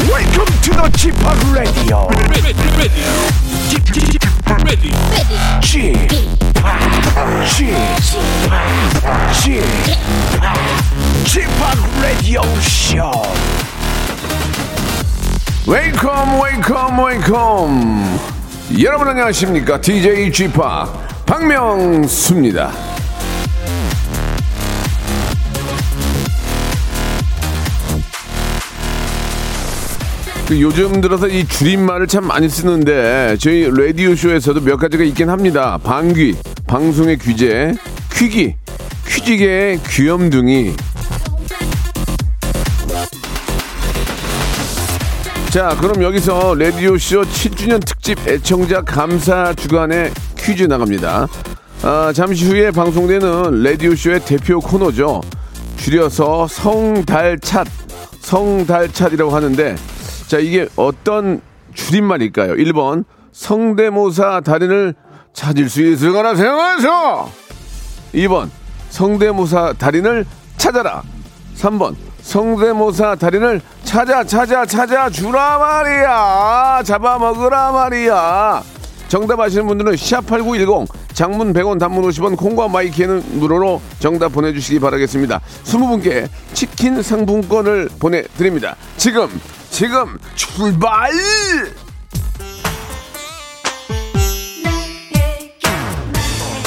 Welcome to the G-POP Radio. G-POP Radio Show. Welcome, welcome, welcome. 여러분 안녕하십니까? DJ G-POP 박명수입니다. 요즘 들어서 이 줄임말을 참 많이 쓰는데 저희 라디오쇼에서도 몇 가지가 있긴 합니다. 방귀, 방송의 귀재, 퀴기, 퀴지개의 귀염둥이. 자, 그럼 여기서 라디오쇼 7주년 특집 애청자 감사 주간에 퀴즈 나갑니다. 잠시 후에 방송되는 라디오쇼의 대표 코너죠. 줄여서 성달찻, 성달찻이라고 하는데, 자, 이게 어떤 줄임말일까요? 1번, 성대모사 달인을 찾을 수 있을 거라 생각하소! 2번, 성대모사 달인을 찾아라! 3번, 성대모사 달인을 찾아 주라 말이야! 잡아먹으라 말이야! 정답 아시는 분들은 #8910 장문 100원, 단문 50원, 콩과 마이키에는 무료로 정답 보내주시기 바라겠습니다. 20분께 치킨 상품권을 보내드립니다. 지금 출발!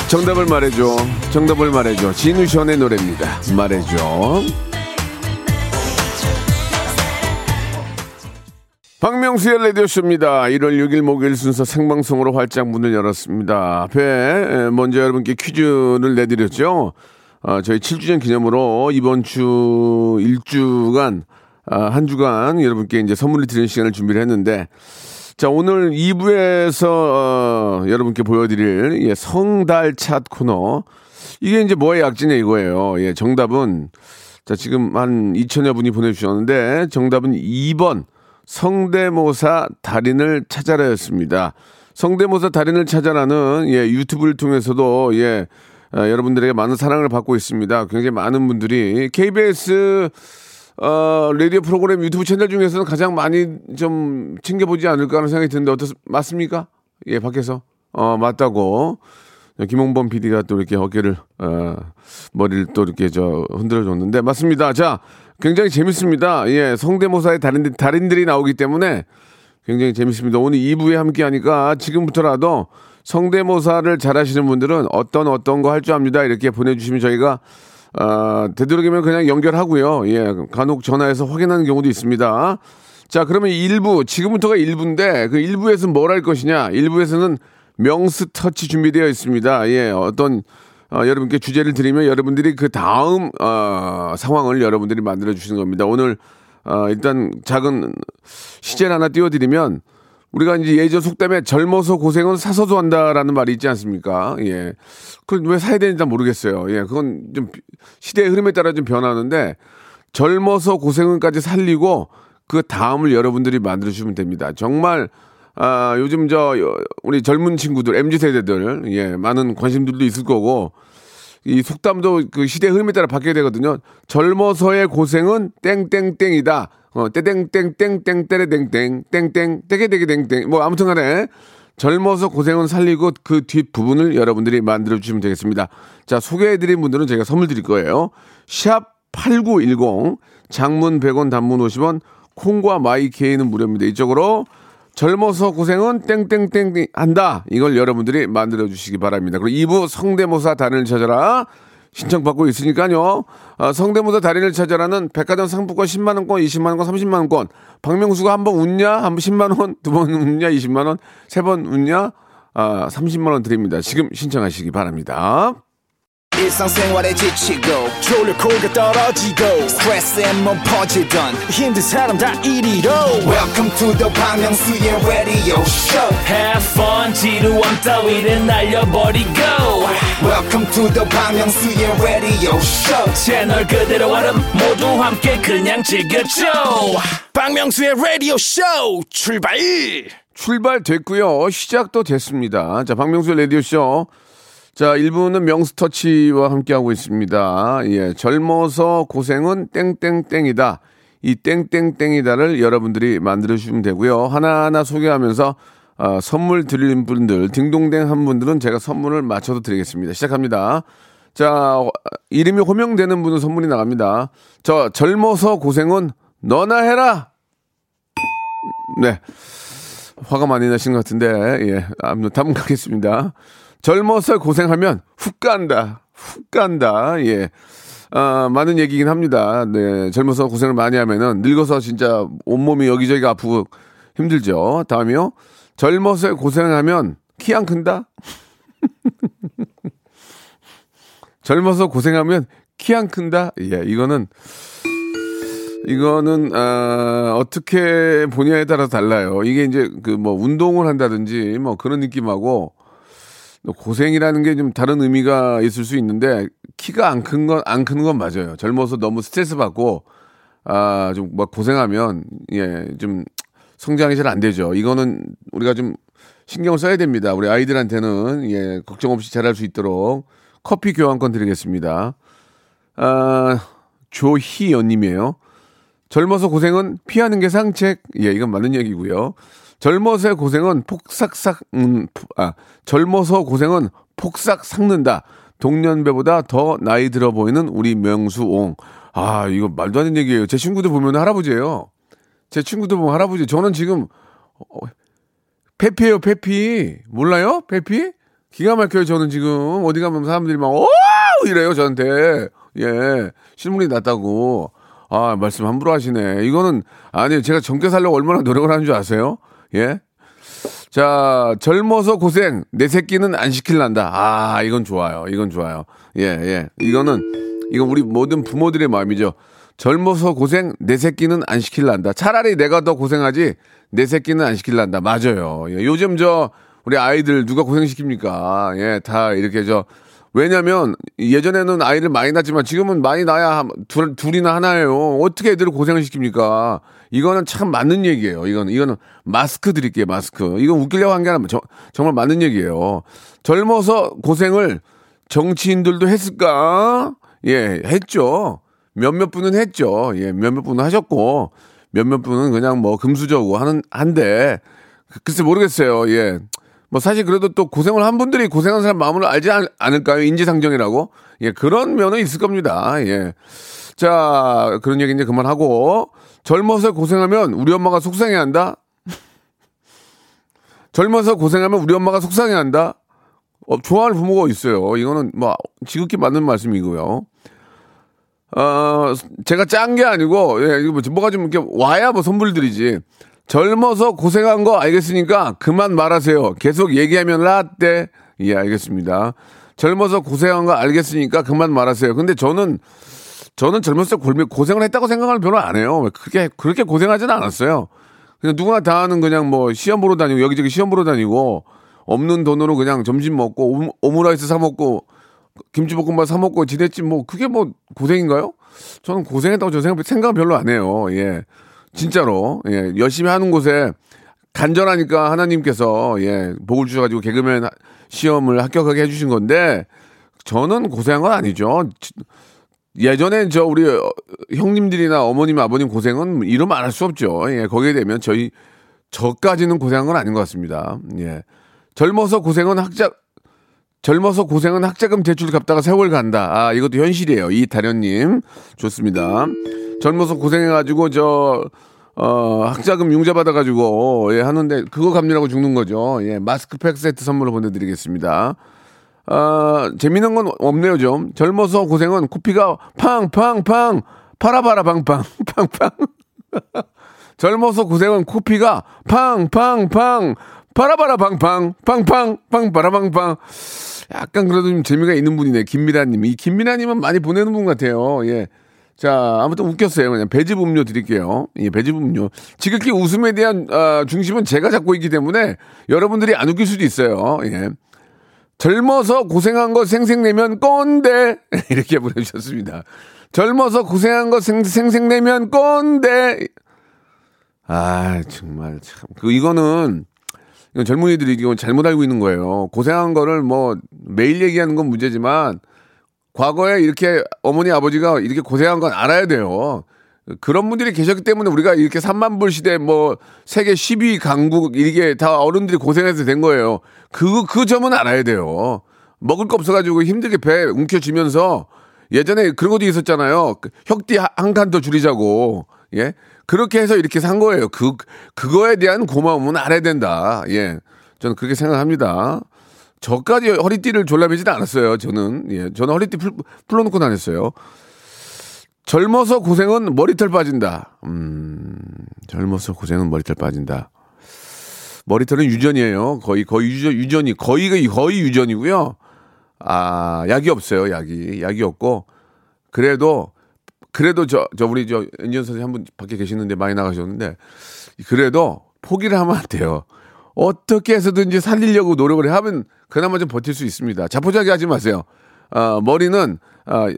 정답을 말해줘. 진우션의 노래입니다. 말해줘. 박명수의 라디오쇼입니다. 1월 6일 목요일 순서 생방송으로 활짝 문을 열었습니다. 앞에 먼저 여러분께 퀴즈를 내드렸죠. 저희 7주년 기념으로 이번 주 1주간 한 주간 여러분께 이제 선물을 드리는 시간을 준비를 했는데, 자, 오늘 2부에서 여러분께 보여드릴 성달찻 코너, 이게 이제 뭐의 약진이냐 이거예요. 예, 정답은, 자, 지금 한 2천여 분이 보내주셨는데 정답은 2번 성대모사 달인을 찾아라였습니다. 성대모사 달인을 찾아라는, 예, 유튜브를 통해서도, 예, 여러분들에게 많은 사랑을 받고 있습니다. 굉장히 많은 분들이 KBS 라디오 프로그램 유튜브 채널 중에서는 가장 많이 좀 챙겨보지 않을까 하는 생각이 드는데, 맞습니까? 예, 밖에서. 맞다고. 김홍범 PD가 또 이렇게 어깨를, 머리를 또 이렇게 흔들어줬는데, 맞습니다. 자, 굉장히 재밌습니다. 예, 성대모사의 달인들이 나오기 때문에 굉장히 재밌습니다. 오늘 2부에 함께 하니까 지금부터라도 성대모사를 잘하시는 분들은 어떤 거 할 줄 압니다. 이렇게 보내주시면 저희가 되도록이면 그냥 연결하고요. 예, 간혹 전화해서 확인하는 경우도 있습니다. 자, 그러면 1부, 지금부터가 1부인데, 그 1부에서는 뭘 할 것이냐? 1부에서는 명수 터치 준비되어 있습니다. 예, 어떤, 여러분께 주제를 드리면 여러분들이 그 다음, 상황을 여러분들이 만들어주시는 겁니다. 오늘, 일단 작은 시제를 하나 띄워드리면, 우리가 이제 예전 속담에 젊어서 고생은 사서도 한다라는 말이 있지 않습니까? 예. 그걸 왜 사야 되는지 모르겠어요. 예. 그건 좀 시대의 흐름에 따라 좀 변하는데, 젊어서 고생은까지 살리고 그 다음을 여러분들이 만들어주시면 됩니다. 정말, 요즘 우리 젊은 친구들, MZ세대들, 예, 많은 관심들도 있을 거고, 이 속담도 그 시대의 흐름에 따라 바뀌게 되거든요. 젊어서의 고생은 땡땡땡이다. 땡땡땡땡땡땡땡땡땡땡땡땡땡땡땡땡땡땡 뭐 아무튼 간에 젊어서 고생은 살리고 그 뒷부분을 여러분들이 만들어주시면 되겠습니다. 자, 소개해드린 분들은 제가 선물 드릴 거예요. 샵 8910 장문 100원 단문 50원 콩과 마이케이는 무료입니다. 이쪽으로 젊어서 고생은 땡땡땡 한다, 이걸 여러분들이 만들어주시기 바랍니다. 그리고 2부 성대모사 단을 찾아라 신청받고 있으니까요. 성대모사 달인을 찾아라는 백화점 상품권 10만원권, 20만원권, 30만원권. 박명수가 한 번 웃냐? 한 번 10만원, 두 번 웃냐? 20만원, 세 번 웃냐? 30만원 드립니다. 지금 신청하시기 바랍니다. 일상생활에 지치고 졸려 코가 떨어지고 스트레스에 몸 퍼지던 힘든 사람 다 이리로 Welcome to the 박명수의 radio show. Have fun. 지루함 따위를 날려버리고 Welcome to the 박명수의 radio show. 채널 그대로 와름 모두 함께 그냥 즐겨줘. 박명수의 radio show 출발. 출발됐고요. 시작도 됐습니다. 자, 박명수의 radio show. 자, 1부는 명스터치와 함께하고 있습니다. 예, 젊어서 고생은 땡땡땡이다. 이 땡땡땡이다를 여러분들이 만들어주시면 되고요. 하나하나 소개하면서 선물 드린 분들, 딩동댕 한 분들은 제가 선물을 맞춰서 드리겠습니다. 시작합니다. 자, 이름이 호명되는 분은 선물이 나갑니다. 저 젊어서 고생은 너나 해라. 네, 화가 많이 나신 것 같은데, 예, 다음 가겠습니다. 젊어서 고생하면 훅 간다, 훅 간다. 예, 많은 얘기긴 합니다. 네, 젊어서 고생을 많이 하면은 늙어서 진짜 온몸이 여기저기 아프고 힘들죠. 다음이요. 젊어서 고생하면 키 안 큰다. 젊어서 고생하면 키 안 큰다. 예, 이거는 어떻게 보냐에 따라서 달라요. 이게 이제 그 뭐 운동을 한다든지 뭐 그런 느낌하고 고생이라는 게 좀 다른 의미가 있을 수 있는데 키가 안 큰 건 맞아요. 젊어서 너무 스트레스 받고 좀 막 고생하면 예, 좀 성장이 잘 안 되죠. 이거는 우리가 좀 신경을 써야 됩니다. 우리 아이들한테는 예, 걱정 없이 잘할 수 있도록 커피 교환권 드리겠습니다. 조희연님이에요. 젊어서 고생은 피하는 게 상책. 예, 이건 맞는 얘기고요. 젊어서 고생은 젊어서 고생은 폭삭 삭는다. 동년배보다 더 나이 들어 보이는 우리 명수옹. 아, 이거 말도 안 되는 얘기예요. 제 친구들 보면 할아버지예요. 제 친구들 보면 할아버지. 저는 지금 페피예요, 페피. 몰라요? 페피? 기가 막혀요. 저는 지금 어디 가면 사람들이 막 오! 이래요, 저한테. 예, 실물이 낫다고. 아, 말씀 함부로 하시네. 이거는 아니에요. 제가 젊게 살려고 얼마나 노력을 하는 줄 아세요? 예. 자, 젊어서 고생 내 새끼는 안 시킬란다. 아, 이건 좋아요. 이건 좋아요. 예, 예. 이건 우리 모든 부모들의 마음이죠. 젊어서 고생 내 새끼는 안 시킬란다. 차라리 내가 더 고생하지 내 새끼는 안 시킬란다. 맞아요. 예, 요즘 저 우리 아이들 누가 고생시킵니까? 예, 다 이렇게 저 왜냐면 예전에는 아이를 많이 낳았지만 지금은 많이 낳아야 둘이나 하나예요. 어떻게 애들을 고생을 시킵니까? 이거는 참 맞는 얘기예요. 이거는 마스크 드릴게요. 마스크. 이건 웃기려고 한 게 아니라 정말 맞는 얘기예요. 젊어서 고생을 정치인들도 했을까? 예, 했죠. 몇몇 분은 했죠. 예, 몇몇 분은 하셨고 몇몇 분은 그냥 뭐 금수저고 한데 글쎄 모르겠어요. 예. 뭐 사실 그래도 또 고생을 한 분들이 고생한 사람 마음을 알지 않을까요? 인지상정이라고. 예, 그런 면은 있을 겁니다. 예. 자, 그런 얘기 이제 그만하고. 젊어서 고생하면 우리 엄마가 속상해한다. 젊어서 고생하면 우리 엄마가 속상해한다. 좋아하는 부모가 있어요. 이거는 뭐 지극히 맞는 말씀이고요. 제가 짠 게 아니고 예, 뭐가 좀 이렇게 와야 뭐 선물 드리지. 젊어서 고생한 거 알겠으니까 그만 말하세요. 계속 얘기하면 라떼. 예, 알겠습니다. 젊어서 고생한 거 알겠으니까 그만 말하세요. 근데 저는 젊었을 때 고생을 했다고 생각을 별로 안 해요. 그렇게 고생하진 않았어요. 그냥 누구나 다 하는 그냥 뭐 시험 보러 다니고 여기저기 시험 보러 다니고 없는 돈으로 그냥 점심 먹고 오므라이스 사 먹고 김치볶음밥 사 먹고 지냈지 뭐 그게 뭐 고생인가요? 저는 고생했다고 저 생각은 별로 안 해요. 예. 진짜로, 예, 열심히 하는 곳에 간절하니까 하나님께서, 예, 복을 주셔가지고 개그맨 시험을 합격하게 해주신 건데, 저는 고생한 건 아니죠. 예전에 우리 형님들이나 어머님, 아버님 고생은 이러면 안 할 수 없죠. 예, 거기에 되면 저까지는 고생한 건 아닌 것 같습니다. 예. 젊어서 고생은 학자금 대출 갚다가 세월 간다. 아, 이것도 현실이에요. 이 다련님. 좋습니다. 젊어서 고생해가지고, 학자금 융자 받아가지고, 예, 하는데, 그거 갚느라고 죽는 거죠. 예, 마스크팩 세트 선물로 보내드리겠습니다. 재밌는 건 없네요, 좀. 젊어서 고생은 코피가 팡팡팡, 파라바라 방팡, 팡팡. 젊어서 고생은 코피가 팡팡팡, 파라바라 방팡, 팡팡, 팡바라 방팡. 약간 그래도 좀 재미가 있는 분이네, 김미라님. 이 김미라님은 많이 보내는 분 같아요, 예. 자, 아무튼 웃겼어요. 그냥 배즙 음료 드릴게요. 예, 배즙 음료. 지극히 웃음에 대한 중심은 제가 잡고 있기 때문에 여러분들이 안 웃길 수도 있어요. 예. 젊어서 고생한 거 생색내면 꼰대. 이렇게 보내주셨습니다. 젊어서 고생한 거 생색내면 꼰대. 아, 정말 참. 이건 젊은이들이 이건 잘못 알고 있는 거예요. 고생한 거를 뭐 매일 얘기하는 건 문제지만 과거에 이렇게 어머니 아버지가 이렇게 고생한 건 알아야 돼요. 그런 분들이 계셨기 때문에 우리가 이렇게 3만 불 시대 뭐 세계 10위 강국 이게 다 어른들이 고생해서 된 거예요. 그 점은 알아야 돼요. 먹을 거 없어가지고 힘들게 배 움켜쥐면서 예전에 그런 것도 있었잖아요. 혁띠 한 칸 더 줄이자고. 예. 그렇게 해서 이렇게 산 거예요. 그거에 대한 고마움은 알아야 된다. 예. 저는 그렇게 생각합니다. 저까지 허리띠를 졸라매지는 않았어요. 저는. 예. 저는 허리띠 풀어놓고 다녔어요. 젊어서 고생은 머리털 빠진다. 젊어서 고생은 머리털 빠진다. 머리털은 유전이에요. 거의 유전이고요. 아, 약이 없어요. 약이 없고. 그래도 저 우리 저 엔지니어 선생님 한 분 밖에 계시는데 많이 나가셨는데 그래도 포기를 하면 안 돼요. 어떻게 해서든지 살리려고 노력을 하면 그나마 좀 버틸 수 있습니다. 자포자기 하지 마세요. 머리는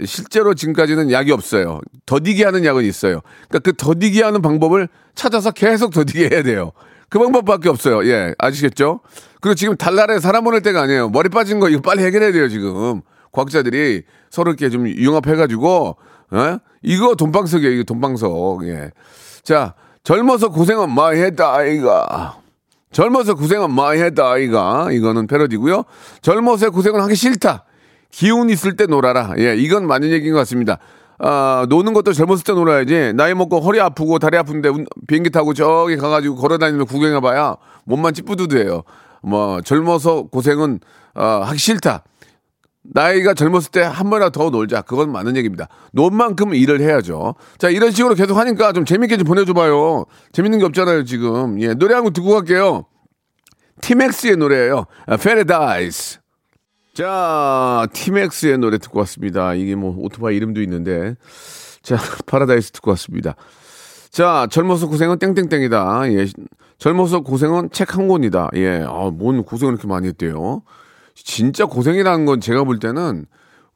실제로 지금까지는 약이 없어요. 더디게 하는 약은 있어요. 그러니까 그 더디게 하는 방법을 찾아서 계속 더디게 해야 돼요. 그 방법밖에 없어요. 예, 아시겠죠? 그리고 지금 달나라에 사람 보낼 때가 아니에요. 머리 빠진 거 이거 빨리 해결해야 돼요. 지금 과학자들이 서로 이렇게 좀 융합해가지고 어? 이거 돈방석이에요. 이거 돈방석. 예. 자, 젊어서 고생은 많이 했다 아이가. 젊어서 고생은 많이 했다 아이가. 이거는 패러디고요. 젊어서 고생은 하기 싫다. 기운 있을 때 놀아라. 예, 이건 맞는 얘기인 것 같습니다. 아, 노는 것도 젊었을 때 놀아야지. 나이 먹고 허리 아프고 다리 아픈데 비행기 타고 저기 가가지고 걸어다니면 구경해봐야 몸만 찌뿌두두해요. 뭐 젊어서 고생은 하기 싫다. 나이가 젊었을 때 한 번이라도 더 놀자. 그건 맞는 얘기입니다. 논 만큼 일을 해야죠. 자, 이런 식으로 계속 하니까 좀 재밌게 좀 보내줘봐요. 재밌는 게 없잖아요 지금. 예, 노래 한 곡 듣고 갈게요. 티맥스의 노래예요. Paradise. 자, 티맥스의 노래 듣고 왔습니다. 이게 뭐 오토바이 이름도 있는데. 자, 파라다이스 듣고 왔습니다. 자, 젊어서 고생은 땡땡땡이다. 예, 젊어서 고생은 책 한 권이다. 예, 아, 뭔 고생을 이렇게 많이 했대요. 진짜 고생이라는 건 제가 볼 때는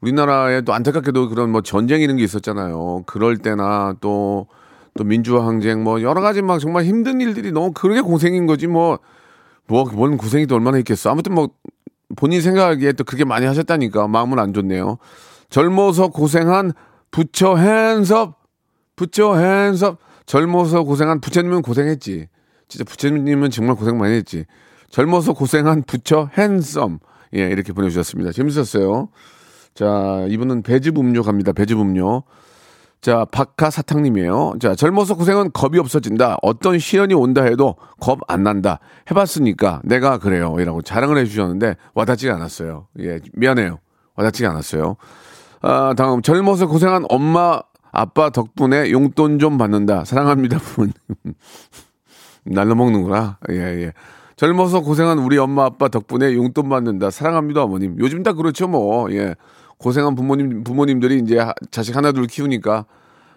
우리나라에 또 안타깝게도 그런 뭐 전쟁 이런 게 있었잖아요. 그럴 때나 또 민주화 항쟁 뭐 여러 가지 막 정말 힘든 일들이 너무 그렇게 고생인 거지 뭔 고생이 또 얼마나 있겠어. 아무튼 뭐 본인 생각에 또 그렇게 많이 하셨다니까 마음은 안 좋네요. 젊어서 고생한 부처 핸섭, 부처 핸섭. 젊어서 고생한 부처님은 고생했지. 진짜 부처님은 정말 고생 많이 했지. 젊어서 고생한 부처 핸섬. 예, 이렇게 보내주셨습니다. 재밌었어요. 자, 이분은 배즙 음료 갑니다. 배즙 음료. 자, 박하사탕님이에요. 자, 젊어서 고생은 겁이 없어진다. 어떤 시련이 온다 해도 겁 안 난다. 해봤으니까 내가 그래요. 이라고 자랑을 해주셨는데 와닿지가 않았어요. 예, 미안해요. 와닿지가 않았어요. 아, 다음. 젊어서 고생한 엄마, 아빠 덕분에 용돈 좀 받는다. 사랑합니다, 부모님. 날로 먹는구나. 예, 예. 젊어서 고생한 우리 엄마, 아빠 덕분에 용돈 받는다. 사랑합니다, 어머님. 요즘 다 그렇죠, 뭐. 예. 고생한 부모님들이 이제 자식 하나둘 키우니까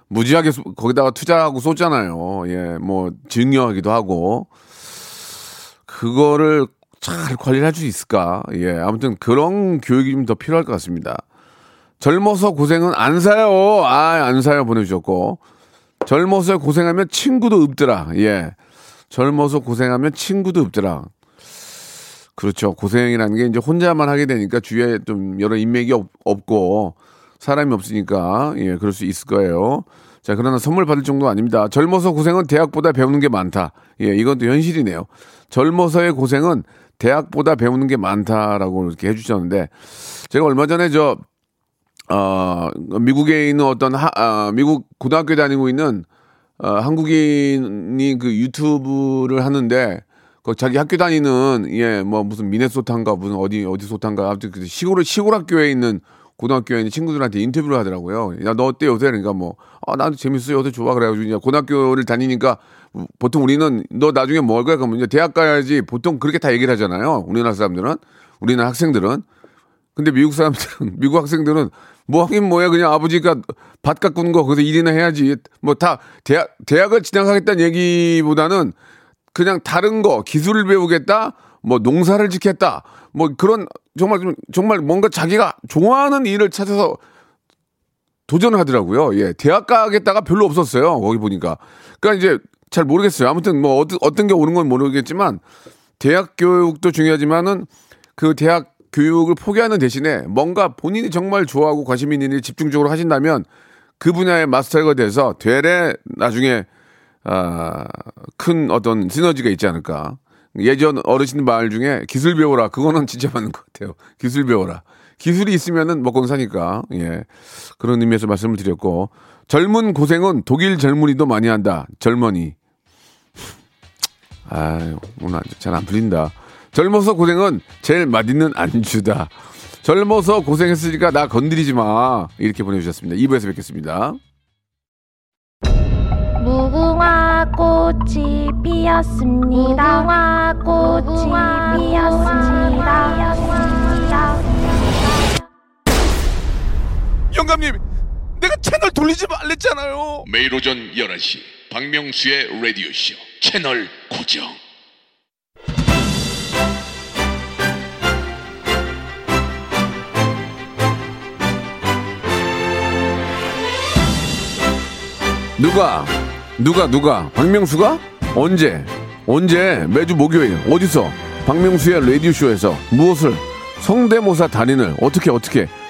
무지하게 거기다가 투자하고 쏟잖아요. 예, 뭐 증여하기도 하고 그거를 잘 관리할 수 있을까? 예, 아무튼 그런 교육이 좀 더 필요할 것 같습니다. 젊어서 고생은 안 사요. 아, 안 사요 보내주셨고 젊어서 고생하면 친구도 없더라. 예, 젊어서 고생하면 친구도 없더라. 그렇죠. 고생이라는 게 이제 혼자만 하게 되니까 주위에 좀 여러 인맥이 없고 사람이 없으니까 예, 그럴 수 있을 거예요. 자, 그러나 선물 받을 정도 아닙니다. 젊어서 고생은 대학보다 배우는 게 많다. 예, 이건 또 현실이네요. 젊어서의 고생은 대학보다 배우는 게 많다라고 이렇게 해주셨는데 제가 얼마 전에 미국에 있는 어떤 미국 고등학교에 다니고 있는 한국인이 그 유튜브를 하는데 자기 학교 다니는 예 뭐 무슨 미네소타인가 무슨 어디 소타인가 아무튼 시골 학교에 있는 고등학교에 있는 친구들한테 인터뷰를 하더라고요. 야, 너 어때 요새? 그러니까 뭐 나도 재밌어 요새 좋아 그래가지고 이제 고등학교를 다니니까 보통 우리는 너 나중에 뭐 할 거야 그러면 이제 대학 가야지 보통 그렇게 다 얘기를 하잖아요. 우리나라 사람들은 우리나라 학생들은 근데 미국 학생들은 뭐 하긴 뭐야 그냥 아버지가 밭 가꾼 거 거기서 일이나 해야지 뭐 다 대학을 진학하겠다는 얘기보다는 그냥 다른 거 기술을 배우겠다, 뭐 농사를 짓겠다, 뭐 그런 정말 뭔가 자기가 좋아하는 일을 찾아서 도전하더라고요. 예, 대학 가겠다가 별로 없었어요. 거기 보니까. 그러니까 이제 잘 모르겠어요. 아무튼 뭐 어떤 게 오는 건 모르겠지만 대학 교육도 중요하지만은 그 대학 교육을 포기하는 대신에 뭔가 본인이 정말 좋아하고 관심 있는 일을 집중적으로 하신다면 그 분야의 마스터가 돼서 되레 나중에 큰 어떤 시너지가 있지 않을까. 예전 어르신 말 중에 기술 배워라. 그거는 진짜 맞는 것 같아요. 기술 배워라. 기술이 있으면은 먹고 사니까. 예. 그런 의미에서 말씀을 드렸고. 젊은 고생은 독일 젊은이도 많이 한다. 젊은이. 아유, 오늘 잘 안 풀린다. 젊어서 고생은 제일 맛있는 안주다. 젊어서 고생했으니까 나 건드리지 마. 이렇게 보내주셨습니다. 2부에서 뵙겠습니다. 무궁화 꽃이 피었습니다. 무궁화 꽃이 피었습니다. 영감님, 내가 채널 돌리지 말랬잖아요. 매일 오전 11시 박명수의 라디오쇼 채널 고정. 누가 박명수가 언제 매주 목요일 어디서 박명수의 라디오쇼에서 무엇을 성대모사 단인을 어떻게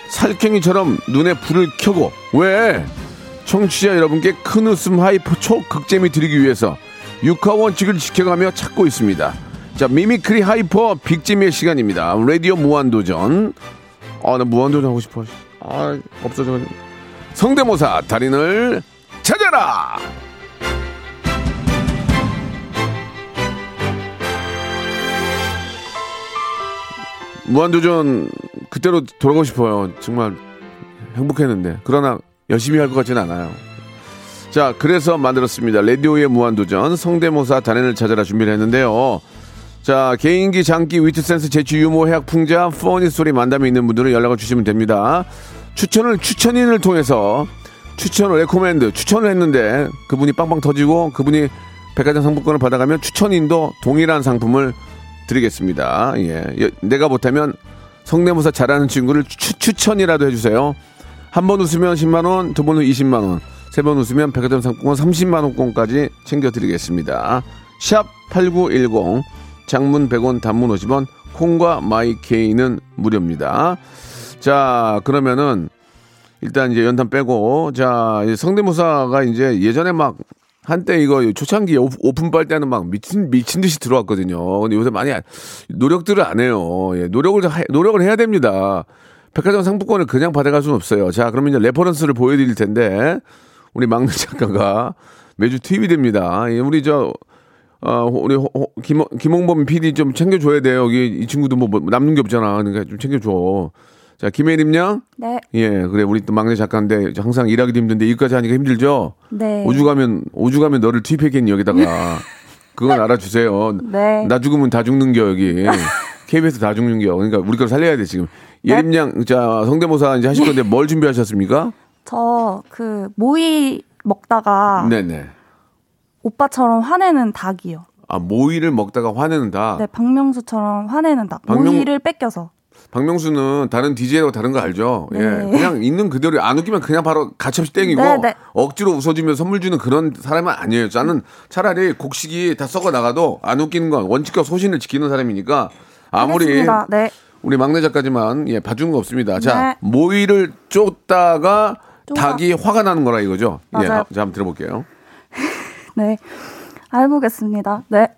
살쾡이처럼 눈에 불을 켜고 왜 청취자 여러분께 큰 웃음 하이퍼 초극재미 드리기 위해서 육하원칙을 지켜가며 찾고 있습니다. 자, 미미크리 하이퍼 빅재미의 시간입니다. 라디오 무한도전. 나 무한도전 하고 싶어. 없어져. 성대모사 달인을 찾아라. 무한도전 그때로 돌아가고 싶어요. 정말 행복했는데. 그러나 열심히 할 것 같지는 않아요. 자, 그래서 만들었습니다. 라디오의 무한도전 성대모사 단연을 찾아라 준비를 했는데요. 자, 개인기, 장기, 위트센스, 재치, 유머, 해학, 풍자, 퍼니 소리 만담이 있는 분들은 연락을 주시면 됩니다. 추천인을 통해서 추천을 했는데 그분이 빵빵 터지고 그분이 백화점 상품권을 받아가면 추천인도 동일한 상품을 드리겠습니다. 예, 내가 못하면 성대모사 잘하는 친구를 추천이라도 해주세요. 한 번 웃으면 10만원, 두 번 20만원, 세 번 웃으면 백화점 상품권 30만원권까지 챙겨드리겠습니다. 샵 8910 장문 100원, 단문 50원, 콩과 마이케이는 무료입니다. 자, 그러면은 일단 이제 연탄 빼고, 자, 성대모사가 이제 예전에 막 한때 이거 초창기 오픈빨 때는 막 미친 듯이 들어왔거든요. 근데 요새 많이 노력들을 안 해요. 예, 노력을 해야 됩니다. 백화점 상품권을 그냥 받아갈 수는 없어요. 자, 그러면 이제 레퍼런스를 보여드릴 텐데 우리 막내 작가가 매주 투입이 됩니다. 예, 우리 김홍범 PD 좀 챙겨줘야 돼요. 여기 이 친구도 뭐 남는 게 없잖아. 그러니까 좀 챙겨줘. 자, 김혜림 양? 네. 예, 그래. 우리 또 막내 작가인데 항상 일하기도 힘든데 일까지 하니까 힘들죠? 네. 오죽하면 너를 투입했겠니, 여기다가. 그건 알아주세요. 네. 나 죽으면 다 죽는겨, 여기. KBS 다 죽는겨. 그러니까 우리 걸 살려야 돼, 지금. 네. 예림 양, 자, 성대모사 이제 하실 건데 뭘 준비하셨습니까? 저, 모이 먹다가. 네네. 오빠처럼 화내는 닭이요. 모이를 먹다가 화내는 닭? 네, 박명수처럼 화내는 닭. 모이를 뺏겨서. 박명수는 다른 DJ하고 다른 거 알죠? 네. 예. 그냥 있는 그대로 안 웃기면 그냥 바로 가차없이 땡이고 네. 억지로 웃어주면 선물 주는 그런 사람은 아니에요. 저는 차라리 곡식이 다 썩어 나가도 안 웃기는 건 원칙과 소신을 지키는 사람이니까 아무리 네. 우리 막내 작가지만 예, 봐주는 거 없습니다. 자, 네. 모이를 쫓다가 닭이 화가 나는 거라 이거죠? 맞아요. 예, 자, 한번 들어볼게요. 네, 해보겠습니다. 네.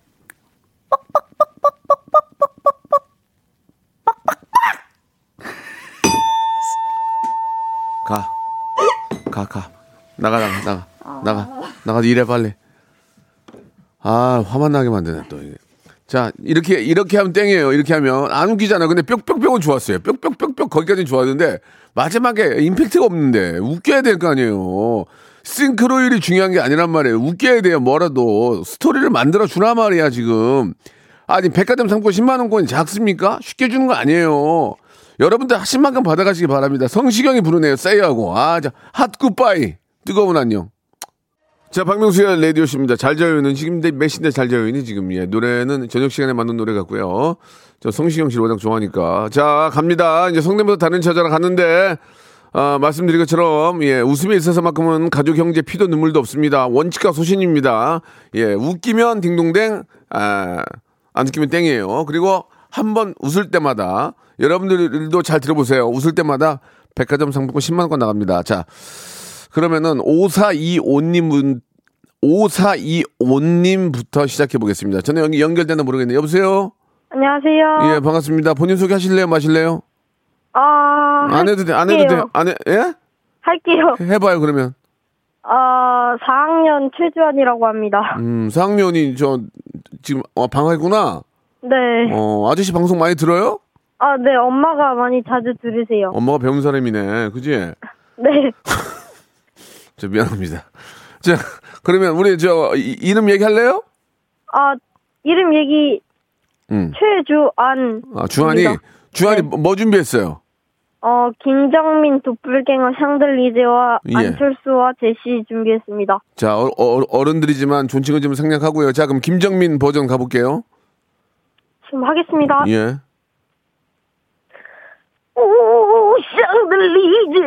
나가서 일해 빨리. 화만 나게 만드네 또. 자, 이렇게 하면 땡이에요. 이렇게 하면 안 웃기잖아. 근데 뿅뿅뿅은 좋았어요. 뿅뿅뿅뿅 거기까지는 좋았는데 마지막에 임팩트가 없는데 웃겨야 될 거 아니에요. 싱크로율이 중요한 게 아니란 말이에요. 웃겨야 돼요. 뭐라도 스토리를 만들어 주라 말이야 지금. 아니 백화점 상품 10만 원권이 작습니까? 쉽게 주는 거 아니에요. 여러분들 하신 만큼 받아가시기 바랍니다. 성시경이 부르네요. 세이하고. 자, 핫 굿바이. 뜨거운 안녕. 자, 박명수의 라디오쇼입니다. 잘 자요는 지금 몇 시인데 잘 자요니 지금. 예, 노래는 저녁 시간에 만든 노래 같고요. 저 성시경 씨를 워낙 좋아하니까. 자, 갑니다. 이제 성대모사 다른 찾아러 갔는데 말씀드린 것처럼 예, 웃음에 있어서만큼은 가족, 형제, 피도 눈물도 없습니다. 원칙과 소신입니다. 예, 웃기면 딩동댕, 안 웃기면 땡이에요. 그리고 한번 웃을 때마다 여러분들도 잘 들어보세요. 웃을 때마다 백화점 상품권 10만 원 나갑니다. 자, 그러면은 5425님부터 시작해 보겠습니다. 전에 연결되나 모르겠네요. 여보세요? 안녕하세요. 예, 반갑습니다. 본인 소개하실래요? 마실래요? 안 해도 돼요. 안 해, 예? 할게요. 해봐요, 그러면. 4학년 최주환이라고 합니다. 4학년이 저, 지금, 방학이구나? 네. 아저씨 방송 많이 들어요? 아, 네, 엄마가 많이 자주 들으세요. 엄마가 배운 사람이네, 그지? 네. 저 미안합니다. 자, 그러면 우리 저, 이름 얘기할래요? 이름 얘기, 최주안. 주한이 네. 뭐 준비했어요? 김정민 도플갱어 샹들리제와 예. 안철수와 제시 준비했습니다. 자, 어른들이지만 존칭은 좀 생략하고요. 자, 그럼 김정민 버전 가볼게요. 지금 하겠습니다. 예. 오, 샹들리제.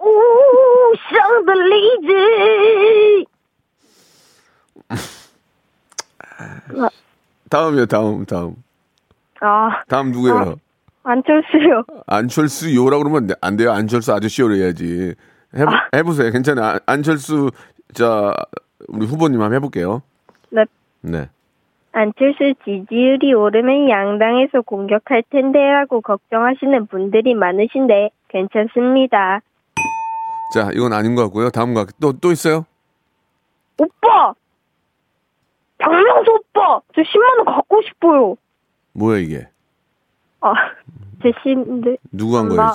오, 샹들리제. 다음이요, 다음. 다음 누구예요? 안철수요. 안철수요라고 그러면 안 돼요. 안철수 아저씨요로 해야지. 해보세요. 괜찮아요. 안철수, 자, 우리 후보님 한번 해볼게요. 네. 네. 안철수 지지율이 오르면 양당에서 공격할 텐데라고 걱정하시는 분들이 많으신데 괜찮습니다. 자, 이건 아닌 것 같고요. 다음 거 또 있어요? 오빠! 박명수 오빠! 저 10만 원 갖고 싶어요. 뭐야 이게? 제시인데. 누구 한 거예요?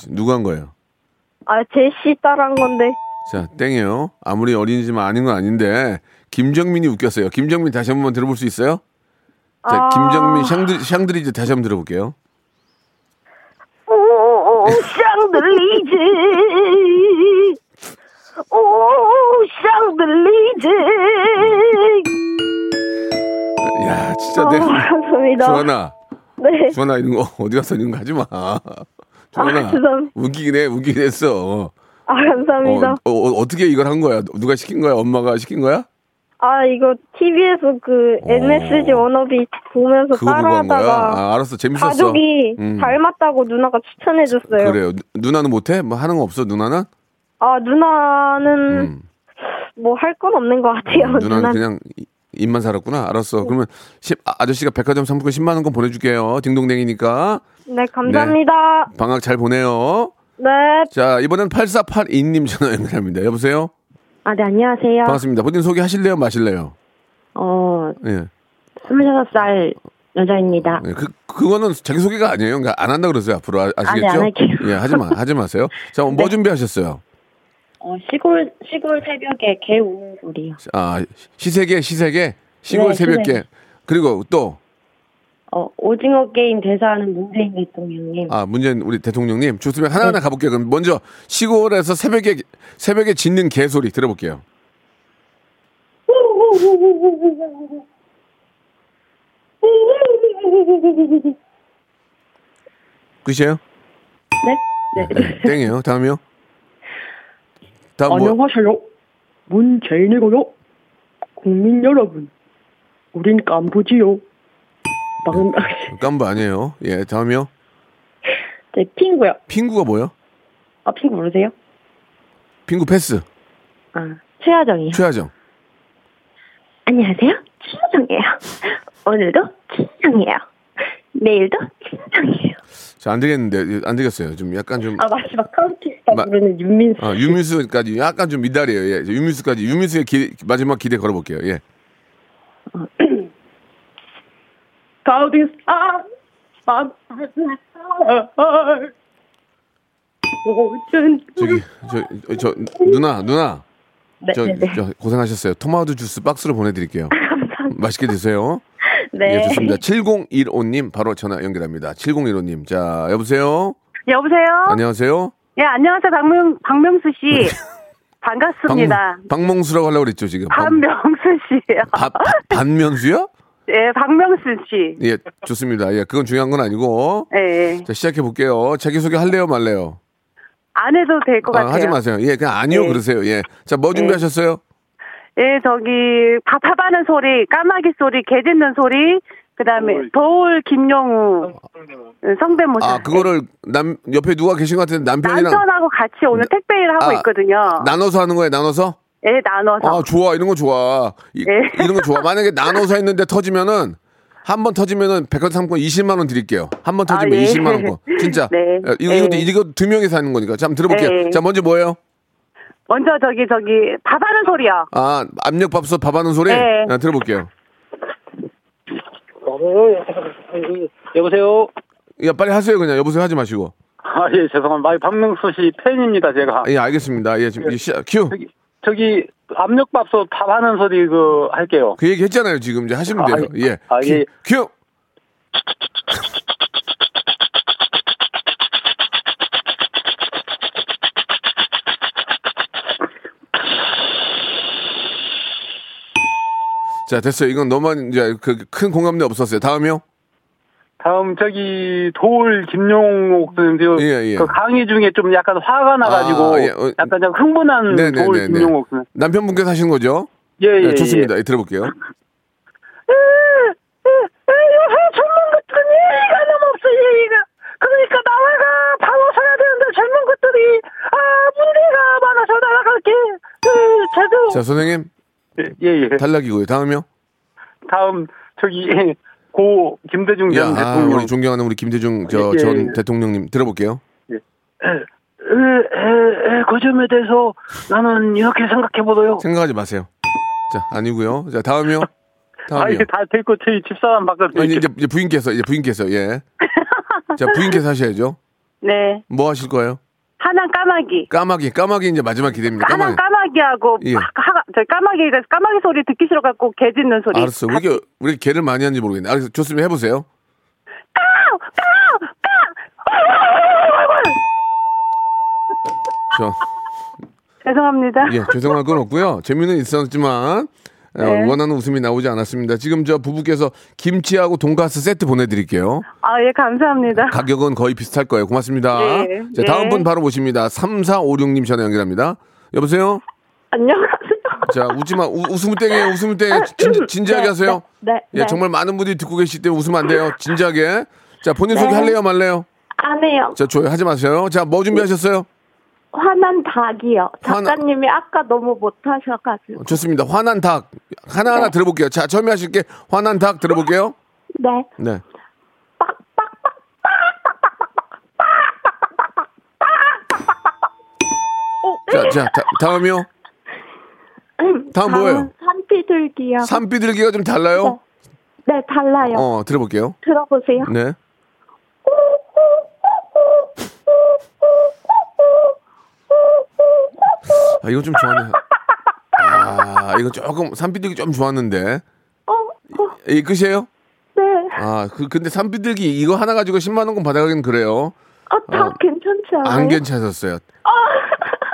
제시 따라한 건데. 자, 땡이에요. 아무리 어린이지만 아닌 건 아닌데 김정민이 웃겼어요. 김정민 다시 한번 들어볼 수 있어요? 자, 김정민 샹들리제 다시 한번 들어볼게요. 오, 샹들리제. 오, 샹들리제. 야, 진짜 내가. 감사합니다. 주하나. 네. 주원아, 이런 거, 어디 가서 이런 거 하지 마. 주원아, 웃기긴 했어. 감사합니다. 어떻게 이걸 한 거야? 누가 시킨 거야? 엄마가 시킨 거야? 이거 TV에서 그 MSG 워너비 보면서 따라하다가. 알았어. 재밌었어. 가족이 닮았다고 누나가 추천해줬어요. 그래요. 누나는 못해? 뭐 하는 거 없어, 누나는? 누나는 뭐 할 건 없는 것 같아요. 누나는 그냥. 입만 살았구나. 알았어. 네. 그러면 아저씨가 백화점 상품권 10만 원권 보내줄게요. 딩동댕이니까. 네, 감사합니다. 네, 방학 잘 보내요. 네. 자, 이번엔 8482님 전화 연결합니다. 여보세요? 네, 안녕하세요. 반갑습니다. 본인 소개하실래요? 마실래요? 예. 25살 여자입니다. 네, 그거는 자기소개가 아니에요. 그러니까 안 한다 그러세요. 앞으로 아시겠죠? 안 할게요. 예, 하지 마세요. 자, 뭐 네. 준비하셨어요? 시골 새벽에 개 우는 소리요. 시세계 시골 네, 새벽에 시세계. 그리고 또 오징어 게임 대사하는 문재인 대통령님. 문재인 우리 대통령님. 좋습니다. 하나하나 네. 가볼게요. 그럼 먼저 시골에서 새벽에 짖는 개 소리 들어볼게요. 끝이에요? 네. 네. 땡이에요. 다음이요. 안녕하세요. 문재인이고요. 국민 여러분, 우린 깐부지요. 깐부 아니에요. 예, 다음이요. 네, 핑구요. 핑구가 뭐요? 핑구 모르세요? 핑구 패스. 최하정이요. 최하정. 안녕하세요. 최하정이에요. 오늘도 최하정이에요. 내일도 최하정이에요. 자, 안 되겠어요. 좀 약간 좀. 마지막 카운티스타 부르는 윤민수. 윤민수까지 약간 좀 미달이에요. 예, 윤민수의 마지막 기대 걸어볼게요. 예. 카운티스타 누나. 네, 저 고생하셨어요. 토마토 주스 박스로 보내드릴게요. 감사합니다. 맛있게 드세요. 네. 예, 좋습니다. 7015님 바로 전화 연결합니다. 7015님. 자, 여보세요? 안녕하세요? 예, 안녕하세요. 박명수 씨. 반갑습니다. 박명수라고 하려고 그랬죠, 지금. 박명수 씨요. 박명수요? 예, 박명수 씨. 예, 좋습니다. 예, 그건 중요한 건 아니고. 예. 자, 시작해 볼게요. 자기소개 할래요, 말래요? 안 해도 될 것 같아요. 하지 마세요. 예, 그냥 아니요, 예. 그러세요. 예. 자, 뭐 준비하셨어요? 예, 저기, 밥하는 소리, 까마귀 소리, 개 짖는 소리, 그다음에 도올 김용옥 성대모사. 아 그거를 남 옆에 누가 계신 것 같은데 남편이랑 남편하고 같이 오늘 택배 일을 하고 있거든요. 나눠서 하는 거예요, 나눠서? 예, 나눠서. 아 좋아, 이런 거 좋아. 예. 이런 거 좋아. 만약에 나눠서 했는데 터지면은. 한번 터지면은 백화점 상품권 20만 원 드릴게요. 한번 터지면 아, 예. 20만 원권. 진짜. 네. 이거 두 명이서 하는 거니까. 자, 한번 들어볼게요. 예. 자, 먼저 뭐예요? 먼저 저기 밥하는 소리요. 아, 압력밥솥 밥하는 소리? 네. 예. 들어볼게요. 여보세요. 야, 빨리 하세요 그냥. 여보세요 하지 마시고. 아, 예, 죄송합니다. 박명수 씨 팬입니다, 제가. 예, 알겠습니다. 예, 지금 예. 큐. 저기 압력밥솥 밥하는 소리 그 할게요. 그 얘기 했잖아요 지금. 이제 하시면 돼요. 예. 아, 예. 큐. 자 됐어요. 이건 너만 이제 그 큰 공감대 없었어요. 다음이요. 다음 저기 도올 김용옥 선생님 예, 예. 그 강의 중에 좀 약간 화가 나가지고 아, 예. 약간 좀 흥분한 네네, 도올 네네. 김용옥 선생님 남편분께서 하신 거죠? 예예 예, 예, 좋습니다. 예. 들어볼게요. 이거 젊은 것들이 얘가 너무 없어 얘가 그러니까 나라가 바로서야 되는데 젊은 것들이 아 문제가 많아서 날아갈게. 저도 자 선생님 예예 예. 탈락이고요. 다음요. 다음 저기. 고 김대중 전 대통령 우리 존경하는 우리 김대중 전 대통령님 들어볼게요. 예. 그 점에 대해서 나는 이렇게 생각해보도요. 생각하지 마세요. 자 아니고요. 자 다음이요. 다음이요. 다 됐고 저희 집사람 바꿔드릴게요. 아니 이제 부인께서 예. 자 부인께서 하셔야죠. 네. 뭐 하실 거예요? 하나 까마귀 이제 마지막 기대입니다. 하나 까마귀하고 예. 까마귀 소리 듣기 싫어 갖고 개 짖는 소리. 알았어. 우리 개를 많이 하는지 모르겠네. 알았어. 좋습니다. 해보세요. 저 죄송합니다. 예, 죄송할 건 없고요. 재미는 있었지만 네. 원하는 웃음이 나오지 않았습니다. 지금 저 부부께서 김치하고 돈가스 세트 보내드릴게요. 아, 예, 감사합니다. 가격은 거의 비슷할 거예요. 고맙습니다. 네. 자, 다음 네. 분 바로 모십니다. 3456님 전화 연결합니다. 여보세요? 안녕하세요. 자, 웃지 마. 웃음은 땡이에요. 웃음은 땡이에요. 진지하게 네, 하세요. 네. 네, 예, 네. 정말 많은 분들이 듣고 계시기 때문에 웃으면 안 돼요. 진지하게. 자, 본인 네. 소개 할래요, 말래요? 안 해요. 자, 조용 하지 마세요. 자, 뭐 준비하셨어요? 화난 닭이요. 작가님이 아까 너무 못하셔가지고. 좋습니다. 화난 닭 하나하나 네. 들어볼게요. 자, 처음에 하실게 화난 닭 들어볼게요. 네. 네. 자, 다음이요. 다음 뭐예요? 산비둘기요. 산비둘기가 좀 달라요? 네, 달라요. 들어볼게요. 들어보세요. 네. 아, 이거 좀 좋아하네. 아, 이거 조금 산비둘기 좀 좋았는데. 이 끝이에요? 네. 아, 근데 산비둘기 이거 하나 가지고 10만 원권 받아가긴 그래요. 다 괜찮지 않아요? 안 괜찮았어요.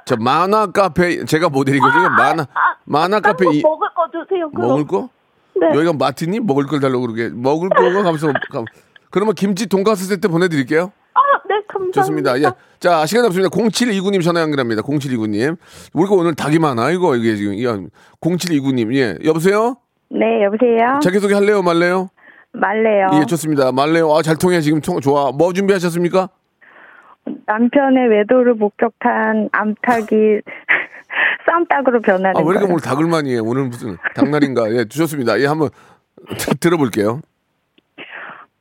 저 만화 카페 제가 모델이거든요. 만화 카페 먹을 거 주세요. 그럼. 먹을 거? 네. 여기가 마트니 먹을 걸 달라고 그러게. 먹을 거가 감사합니다. 그러면 김치 돈가스 세트 보내드릴게요. 네, 감사합니다. 좋습니다. 예. 자, 시간이 없습니다. 0729님 전화 연결합니다. 0729님. 우리가 오늘 닭이 많아, 이게 지금. 야, 0729님. 예. 여보세요? 네, 여보세요? 자기소개 할래요, 말래요? 말래요. 예, 좋습니다. 말래요. 아, 잘 통해. 지금 좋아. 뭐 준비하셨습니까? 남편의 외도를 목격한 암탉이 쌈닭으로 변하는 거예요. 아, 왜 이렇게 거예요? 오늘 닭을 많이 해? 오늘 무슨 닭날인가? 예, 좋습니다. 예, 한번 들어볼게요.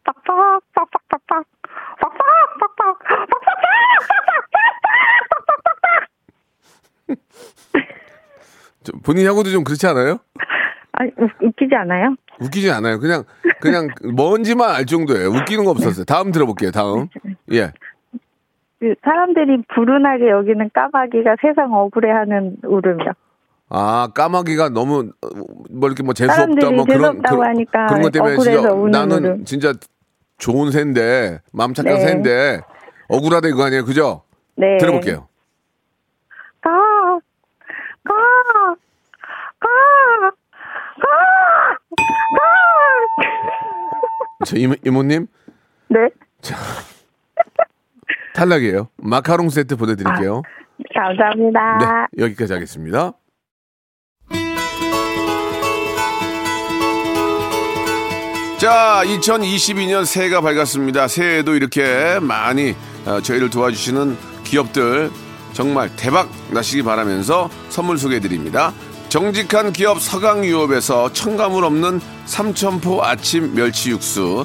빡빡빡빡빡빡. 본인이 하고도 좀 그렇지 않아요? 아니, 웃기지 않아요? 웃기지 않아요. 그냥 뭔지만 알 정도예요. 웃기는 거 없었어요. 다음 들어볼게요. 다음. 예. 사람들이 불운하게 여기는 까마귀가 세상 억울해하는 울음이요. 아, 까마귀가 너무 뭐 이렇게 뭐 재수 없다 뭐 그런 하니까 그런 것 때문에 진짜 나는 울음. 진짜 좋은 새인데 마음 착한 네. 새인데 억울하다 이거 아니에요, 그죠? 네. 들어볼게요. 저 이모님? 네. 자, 탈락이에요. 마카롱 세트 보내드릴게요. 아, 감사합니다. 네, 여기까지 하겠습니다. 자, 2022년 새해가 밝았습니다. 새해에도 이렇게 많이 저희를 도와주시는 기업들 정말 대박 나시기 바라면서 선물 소개해드립니다. 정직한 기업 서강유업에서 첨가물 없는 삼천포 아침 멸치 육수,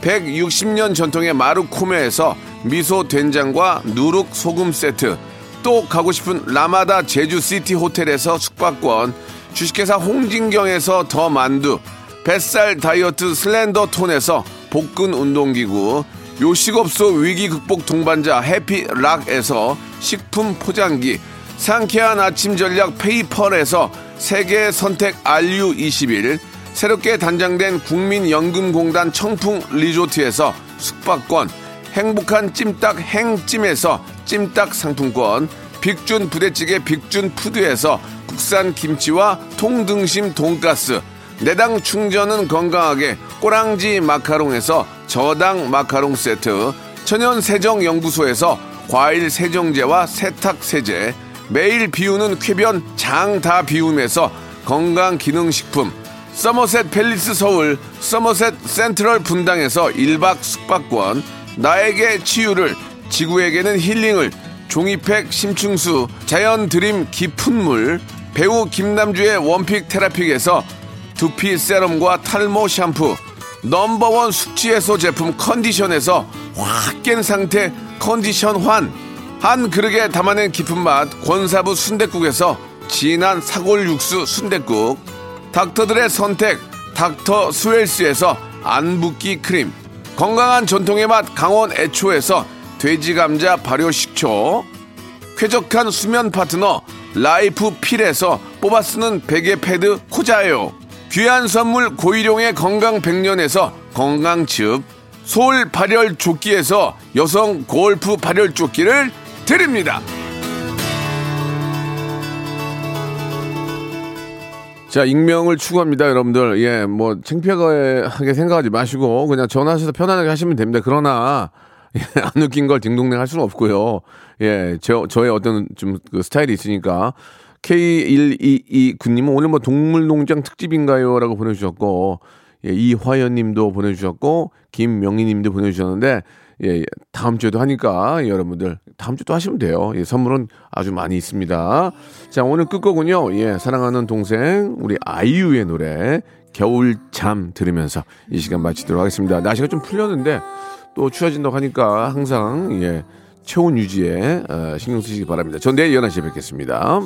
160년 전통의 마루코메에서 미소 된장과 누룩 소금 세트, 또 가고 싶은 라마다 제주시티 호텔에서 숙박권, 주식회사 홍진경에서 더 만두, 뱃살 다이어트 슬렌더 톤에서 복근 운동기구, 요식업소 위기 극복 동반자 해피락에서 식품 포장기, 상쾌한 아침 전략 페이펄에서 세계 선택 알류21, 새롭게 단장된 국민연금공단 청풍 리조트에서 숙박권, 행복한 찜닭 행찜에서 찜닭 상품권, 빅준 부대찌개 빅준 푸드에서 국산 김치와 통등심 돈가스, 내당 충전은 건강하게 꼬랑지 마카롱에서 저당 마카롱 세트, 천연세정연구소에서 과일 세정제와 세탁세제, 매일 비우는 쾌변 장 다 비움에서 건강기능식품, 서머셋 팰리스 서울 서머셋 센트럴 분당에서 1박 숙박권, 나에게 치유를 지구에게는 힐링을 종이팩 심층수 자연 드림 깊은 물, 배우 김남주의 원픽 테라픽에서 두피 세럼과 탈모 샴푸, 넘버원 숙취해소 제품 컨디션에서 확 깬 상태 컨디션 환, 한 그릇에 담아낸 깊은 맛 권사부 순댓국에서 진한 사골 육수 순댓국, 닥터들의 선택 닥터 스웰스에서 안 붓기 크림, 건강한 전통의 맛 강원 애초에서 돼지 감자 발효 식초, 쾌적한 수면 파트너 라이프 필에서 뽑아 쓰는 베개 패드 코자요, 귀한 선물 고일용의 건강 백년에서 건강즙, 서울 발열 조끼에서 여성 골프 발열 조끼를 드립니다. 자, 익명을 추구합니다, 여러분들. 예, 뭐 창피하게 생각하지 마시고 그냥 전화하셔서 편안하게 하시면 됩니다. 그러나 예, 안 웃긴 걸 딩동댕 할 수는 없고요. 예, 저의 어떤 좀 그 스타일이 있으니까. K122군님은 오늘 뭐 동물농장 특집인가요? 라고 보내주셨고, 예, 이화연님도 보내주셨고, 김명희님도 보내주셨는데, 예, 다음 주에도 하니까 여러분들 다음 주에 또 하시면 돼요. 예, 선물은 아주 많이 있습니다. 자, 오늘 끝거군요. 예, 사랑하는 동생 우리 아이유의 노래 겨울잠 들으면서 이 시간 마치도록 하겠습니다. 날씨가 좀 풀렸는데 또 추워진다고 하니까 항상 예, 체온 유지에 신경 쓰시기 바랍니다. 전 내일 11시에 뵙겠습니다.